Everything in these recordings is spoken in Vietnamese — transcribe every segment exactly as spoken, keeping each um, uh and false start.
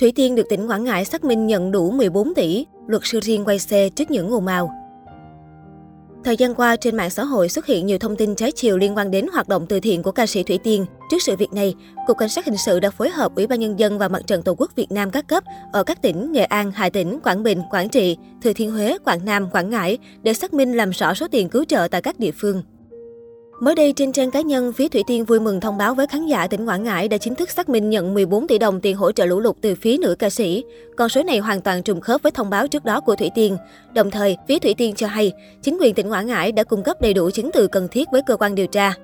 Thủy Tiên được tỉnh Quảng Ngãi xác minh nhận đủ mười bốn tỷ, luật sư riêng quay xe trước những ồn ào. Thời gian qua, trên mạng xã hội xuất hiện nhiều thông tin trái chiều liên quan đến hoạt động từ thiện của ca sĩ Thủy Tiên. Trước sự việc này, Cục Cảnh sát Hình sự đã phối hợp Ủy ban Nhân dân và Mặt trận Tổ quốc Việt Nam các cấp ở các tỉnh Nghệ An, Hà Tĩnh, Quảng Bình, Quảng Trị, Thừa Thiên Huế, Quảng Nam, Quảng Ngãi để xác minh làm rõ số tiền cứu trợ tại các địa phương. Mới đây, trên trang cá nhân, phía Thủy Tiên vui mừng thông báo với khán giả tỉnh Quảng Ngãi đã chính thức xác minh nhận mười bốn tỷ đồng tiền hỗ trợ lũ lụt từ phía nữ ca sĩ. Con số này hoàn toàn trùng khớp với thông báo trước đó của Thủy Tiên. Đồng thời, phía Thủy Tiên cho hay, chính quyền tỉnh Quảng Ngãi đã cung cấp đầy đủ chứng từ cần thiết với cơ quan điều tra.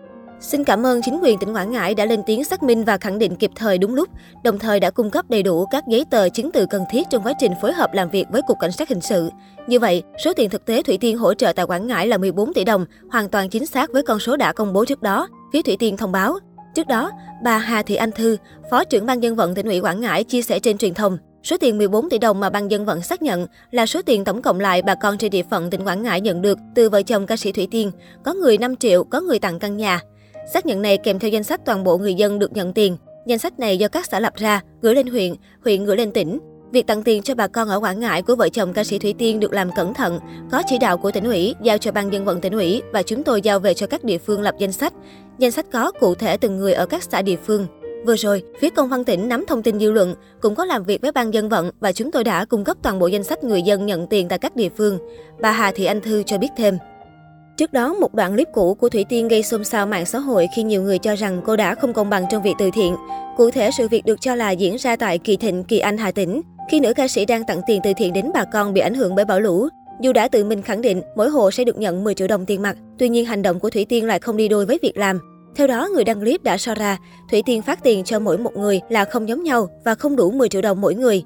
Xin cảm ơn chính quyền tỉnh Quảng Ngãi đã lên tiếng xác minh và khẳng định kịp thời đúng lúc, đồng thời đã cung cấp đầy đủ các giấy tờ chứng từ cần thiết trong quá trình phối hợp làm việc với Cục Cảnh sát Hình sự. Như vậy, số tiền thực tế Thủy Tiên hỗ trợ tại Quảng Ngãi là mười bốn tỷ đồng, hoàn toàn chính xác với con số đã công bố trước đó, phía Thủy Tiên thông báo. Trước đó, bà Hà Thị Anh Thư, Phó trưởng Ban Dân vận Tỉnh ủy Quảng Ngãi chia sẻ trên truyền thông. Số tiền mười bốn tỷ đồng mà Ban Dân vận xác nhận là số tiền tổng cộng lại bà con trên địa phận tỉnh Quảng Ngãi nhận được từ vợ chồng ca sĩ Thủy Tiên, có người năm triệu, có người tặng căn nhà. Xác nhận này kèm theo danh sách toàn bộ người dân được nhận tiền. Danh sách này do các xã lập ra, gửi lên huyện, huyện gửi lên tỉnh. Việc tặng tiền cho bà con ở Quảng Ngãi của vợ chồng ca sĩ Thủy Tiên được làm cẩn thận, có chỉ đạo của tỉnh ủy, giao cho Ban Dân vận tỉnh ủy và chúng tôi giao về cho các địa phương lập danh sách. Danh sách có cụ thể từng người ở các xã địa phương. Vừa rồi, phía công văn tỉnh nắm thông tin dư luận, cũng có làm việc với Ban Dân vận và chúng tôi đã cung cấp toàn bộ danh sách người dân nhận tiền tại các địa phương. Bà Hà Thị Anh Thư cho biết thêm. Trước đó, một đoạn clip cũ của Thủy Tiên gây xôn xao mạng xã hội khi nhiều người cho rằng cô đã không công bằng trong việc từ thiện. Cụ thể, sự việc được cho là diễn ra tại Kỳ Thịnh, Kỳ Anh, Hà Tĩnh, khi nữ ca sĩ đang tặng tiền từ thiện đến bà con bị ảnh hưởng bởi bão lũ. Dù đã tự mình khẳng định mỗi hộ sẽ được nhận mười triệu đồng tiền mặt, tuy nhiên hành động của Thủy Tiên lại không đi đôi với việc làm. Theo đó, người đăng clip đã so ra, Thủy Tiên phát tiền cho mỗi một người là không giống nhau và không đủ mười triệu đồng mỗi người.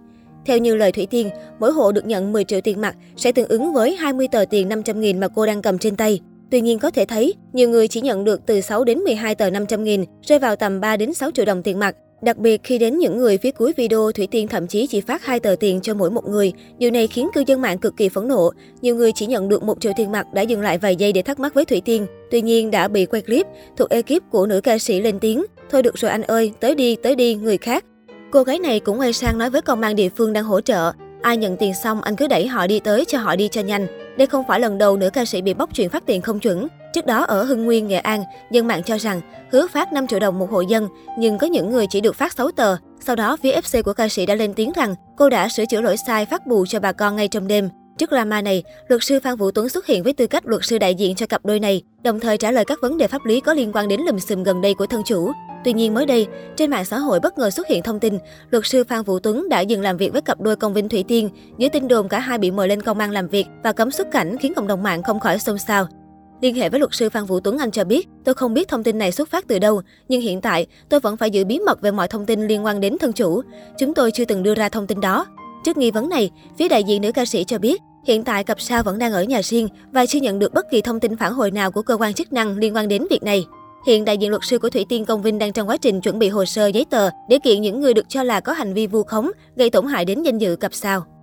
Theo như lời Thủy Tiên, mỗi hộ được nhận mười triệu tiền mặt sẽ tương ứng với hai mươi tờ tiền năm trăm nghìn mà cô đang cầm trên tay. Tuy nhiên có thể thấy, nhiều người chỉ nhận được từ sáu đến mười hai tờ năm trăm nghìn, rơi vào tầm ba đến sáu triệu đồng tiền mặt. Đặc biệt khi đến những người phía cuối video, Thủy Tiên thậm chí chỉ phát hai tờ tiền cho mỗi một người. Điều này khiến cư dân mạng cực kỳ phẫn nộ. Nhiều người chỉ nhận được một triệu tiền mặt đã dừng lại vài giây để thắc mắc với Thủy Tiên. Tuy nhiên đã bị quay clip, thuộc ekip của nữ ca sĩ lên tiếng. Thôi được rồi anh ơi, tới đi, tới đi, người khác. Cô gái này cũng quay sang nói với công an địa phương đang hỗ trợ. Ai nhận tiền xong anh cứ đẩy họ đi tới cho họ đi cho nhanh. Đây không phải lần đầu nữ ca sĩ bị bóc chuyện phát tiền không chuẩn. Trước đó ở Hưng Nguyên, Nghệ An, dân mạng cho rằng hứa phát năm triệu đồng một hộ dân, nhưng có những người chỉ được phát sáu tờ. Sau đó, phía ép xê của ca sĩ đã lên tiếng rằng cô đã sửa chữa lỗi sai phát bù cho bà con ngay trong đêm. Trước drama này, luật sư Phan Vũ Tuấn xuất hiện với tư cách luật sư đại diện cho cặp đôi này, đồng thời trả lời các vấn đề pháp lý có liên quan đến lùm xùm gần đây của thân chủ. Tuy nhiên mới đây, trên mạng xã hội bất ngờ xuất hiện thông tin luật sư Phan Vũ Tuấn đã dừng làm việc với cặp đôi Công Vinh Thủy Tiên, dưới tin đồn cả hai bị mời lên công an làm việc và cấm xuất cảnh khiến cộng đồng mạng không khỏi xôn xao. Liên hệ với luật sư Phan Vũ Tuấn, anh cho biết, tôi không biết thông tin này xuất phát từ đâu, nhưng hiện tại tôi vẫn phải giữ bí mật về mọi thông tin liên quan đến thân chủ. Chúng tôi chưa từng đưa ra thông tin đó. Trước nghi vấn này, phía đại diện nữ ca sĩ cho biết, hiện tại cặp sao vẫn đang ở nhà riêng và chưa nhận được bất kỳ thông tin phản hồi nào của cơ quan chức năng liên quan đến việc này. Hiện đại diện luật sư của Thủy Tiên Công Vinh đang trong quá trình chuẩn bị hồ sơ giấy tờ để kiện những người được cho là có hành vi vu khống, gây tổn hại đến danh dự cặp sao.